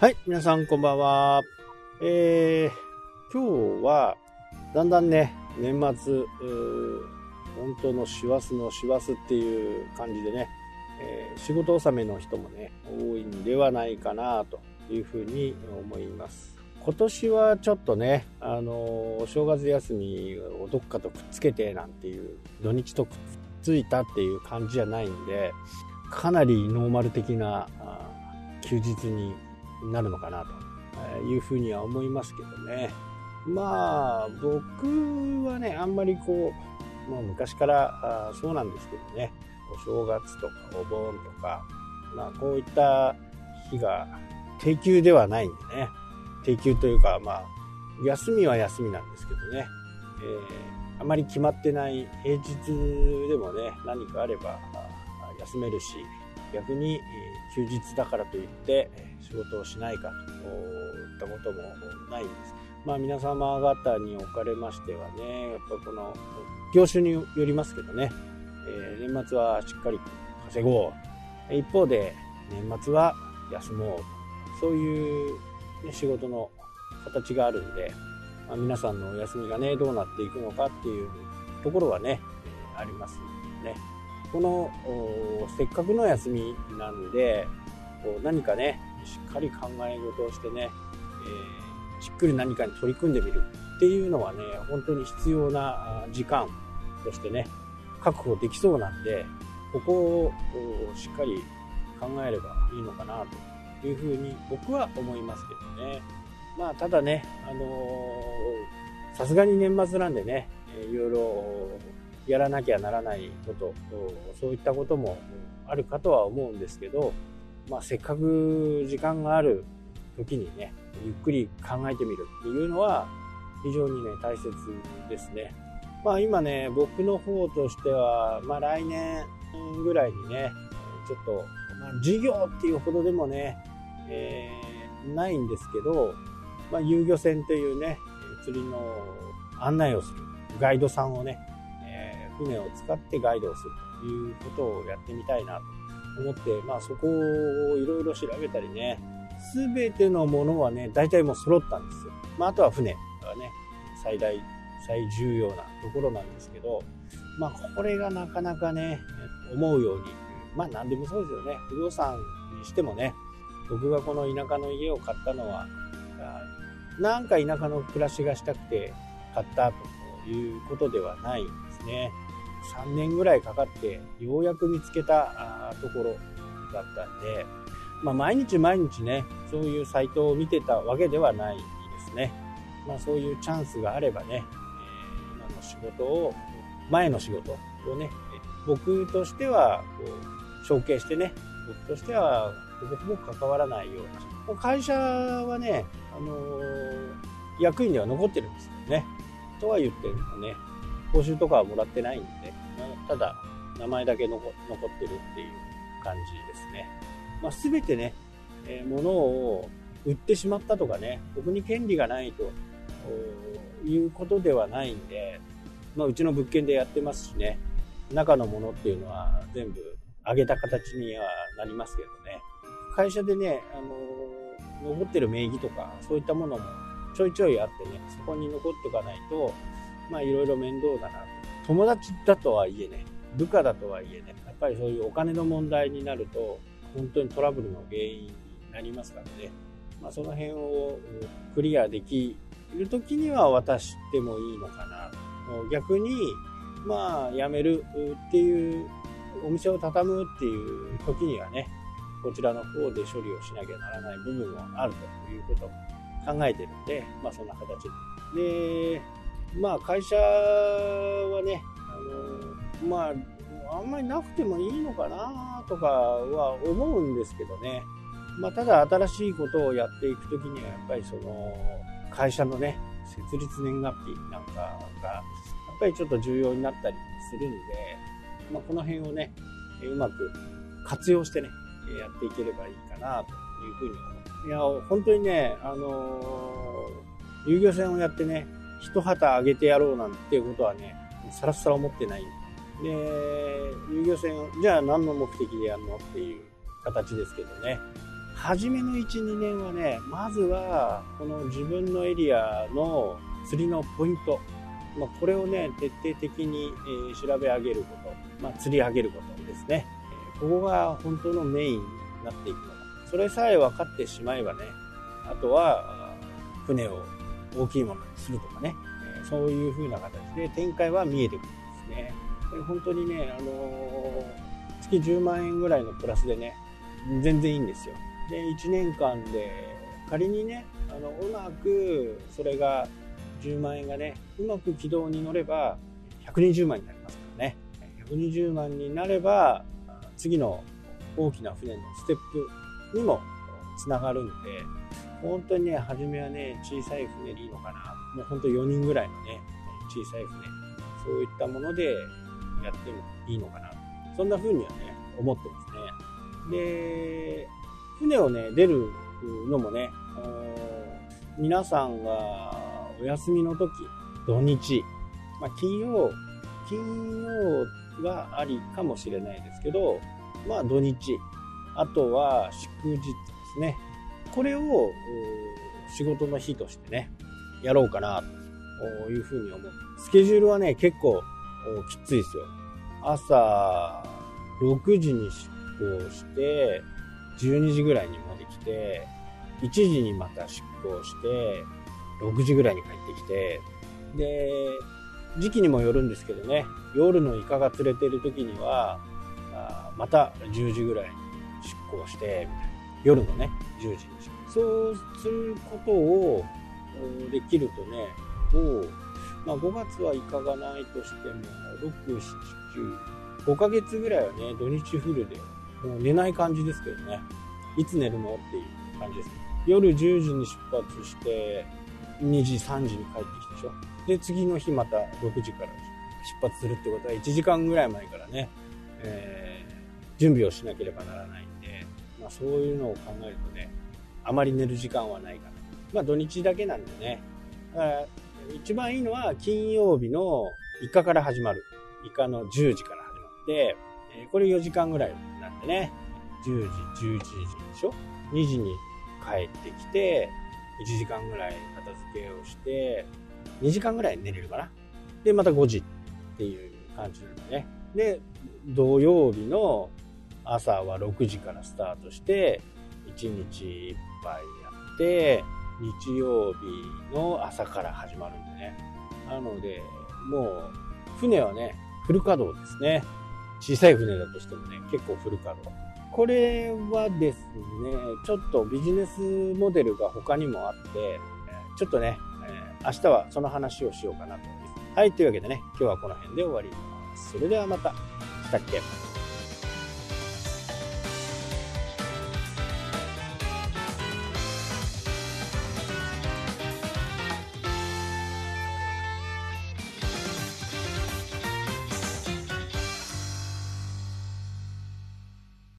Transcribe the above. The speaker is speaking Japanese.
はい、皆さんこんばんは。今日はだんだんね、年末本当の師走の師走っていう感じでね、仕事納めの人もね多いんではないかなというふうに思います。今年はちょっとね、お正月休みをどっかとくっつけてなんていう、土日とくっついたっていう感じじゃないんで、かなりノーマル的な休日になるのかなというふうには思いますけどね。まあ僕はね、あんまりこう、昔からそうなんですけどね、お正月とかお盆とか、こういった日が定休ではないんでね、定休というか、休みは休みなんですけどね、あまり決まってない平日でもね、何かあれば休めるし、逆に休日だからといって仕事をしないかといったこともないんです。皆様方におかれましてはね、やっぱりこの業種によりますけどね、年末はしっかり稼ごう、一方で年末は休もう、そういう、ね、仕事の形があるんで、皆さんのお休みがねどうなっていくのかっていうところはねありますね。このせっかくの休みなんで、こう何かねしっかり考え事をしてね、じっくり何かに取り組んでみるっていうのはね、本当に必要な時間としてね確保できそうなんで、ここをしっかり考えればいいのかなというふうに僕は思いますけどね。ただね、さすがに年末なんでね、いろいろやらなきゃならないこと、そういったこともあるかとは思うんですけど、せっかく時間がある時にねゆっくり考えてみるっていうのは非常にね大切ですね。今ね僕の方としては、来年ぐらいにねちょっと、事業っていうほどでもね、ないんですけど、遊漁船というね釣りの案内をするガイドさんをね、船を使ってガイドをするということをやってみたいなと思って、そこをいろいろ調べたりね、全てのものはね大体もう揃ったんですよ。あとは船がね最重要なところなんですけど、これがなかなかね思うように、何でもそうですよね。不動産にしてもね、僕がこの田舎の家を買ったのはなんか田舎の暮らしがしたくて買ったということではないんですね。3年ぐらいかかってようやく見つけたところだったんで、毎日毎日ねそういうサイトを見てたわけではないですね。そういうチャンスがあればね、今の仕事を、前の仕事をね僕としてはこう承継してね、僕としてはほぼ関わらないような、会社はね、役員では残ってるんですけどね、とは言ってるのね、報酬とかはもらってないんで、ただ名前だけ残ってるっていう感じですね。全てね、物を売ってしまったとかね、僕に権利がないということではないんで、うちの物件でやってますしね、中のものっていうのは全部あげた形にはなりますけどね、会社でね、残ってる名義とかそういったものもちょいちょいあってね、そこに残っておかないといろいろ面倒だなと。友達だとはいえね、部下だとはいえね、やっぱりそういうお金の問題になると本当にトラブルの原因になりますからね、その辺をクリアできる時には渡してもいいのかな。逆に辞めるっていう、お店を畳むっていう時にはね、こちらの方で処理をしなきゃならない部分もあるということを考えてるんで、そんな形で、会社はね、あんまりなくてもいいのかなとかは思うんですけどね、ただ新しいことをやっていくときにはやっぱりその会社のね設立年月日なんかがやっぱりちょっと重要になったりするんで、この辺をねうまく活用してねやっていければいいかなというふうに思う。本当にね、遊漁船をやってね一旗あげてやろうなんていうことはねさらさら思ってないで、遊漁船じゃあ何の目的でやるのっていう形ですけどね、初めの 1,2 年はね、まずはこの自分のエリアの釣りのポイント、これをね徹底的に調べ上げること、釣り上げることですね。ここが本当のメインになっていくのだ。それさえ分かってしまえばね、あとは船を大きいものにするとかね、そういう風な形で展開は見えてくるんですね。本当にね、月10万円ぐらいのプラスでね、全然いいんですよ。で、1年間で仮にね、うまくそれが10万円がね、うまく軌道に乗れば120万になりますからね。120万になれば次の大きな船のステップにもつながるんで、本当にね、初めはね、小さい船でいいのかな。もう本当4人ぐらいのね、小さい船、そういったものでやってもいいのかな。そんな風にはね、思ってますね。で、船をね、出るのもね、皆さんがお休みの時、土日、金曜がありかもしれないですけど、土日、あとは祝日ですね。これを仕事の日としてね、やろうかなというふうに思う。スケジュールはね、結構きついですよ。朝6時に出航して、12時ぐらいに戻ってきて、1時にまた出航して、6時ぐらいに帰ってきて、で、時期にもよるんですけどね、夜のイカが釣れてる時には、また10時ぐらいに出航して、みたいな。夜のね、10時に。そうすることをできるとね、5月はイカがないとしても、6、7、9、5ヶ月ぐらいはね、土日フルで、もう寝ない感じですけどね、いつ寝るのっていう感じです。夜10時に出発して、2時、3時に帰ってきたでしょ。で、次の日また6時から出発するってことは、1時間ぐらい前からね、準備をしなければならないんで、そういうのを考えるとね、あまり寝る時間はないから。土日だけなんでね。一番いいのは金曜日のイカから始まる。イカの10時から始まって、これ4時間ぐらいなんでね。10時、11時でしょ ?2 時に帰ってきて、1時間ぐらい片付けをして、2時間ぐらい寝れるかな。で、また5時っていう感じなんでね。で、土曜日の朝は6時からスタートして、1日いっぱいやって、日曜日の朝から始まるんでね。なので、もう、船はね、フル稼働ですね。小さい船だとしてもね、結構フル稼働。これはですね、ちょっとビジネスモデルが他にもあって、ちょっとね、明日はその話をしようかなと思います。はい、というわけでね、今日はこの辺で終わります。それではまた、したっけ。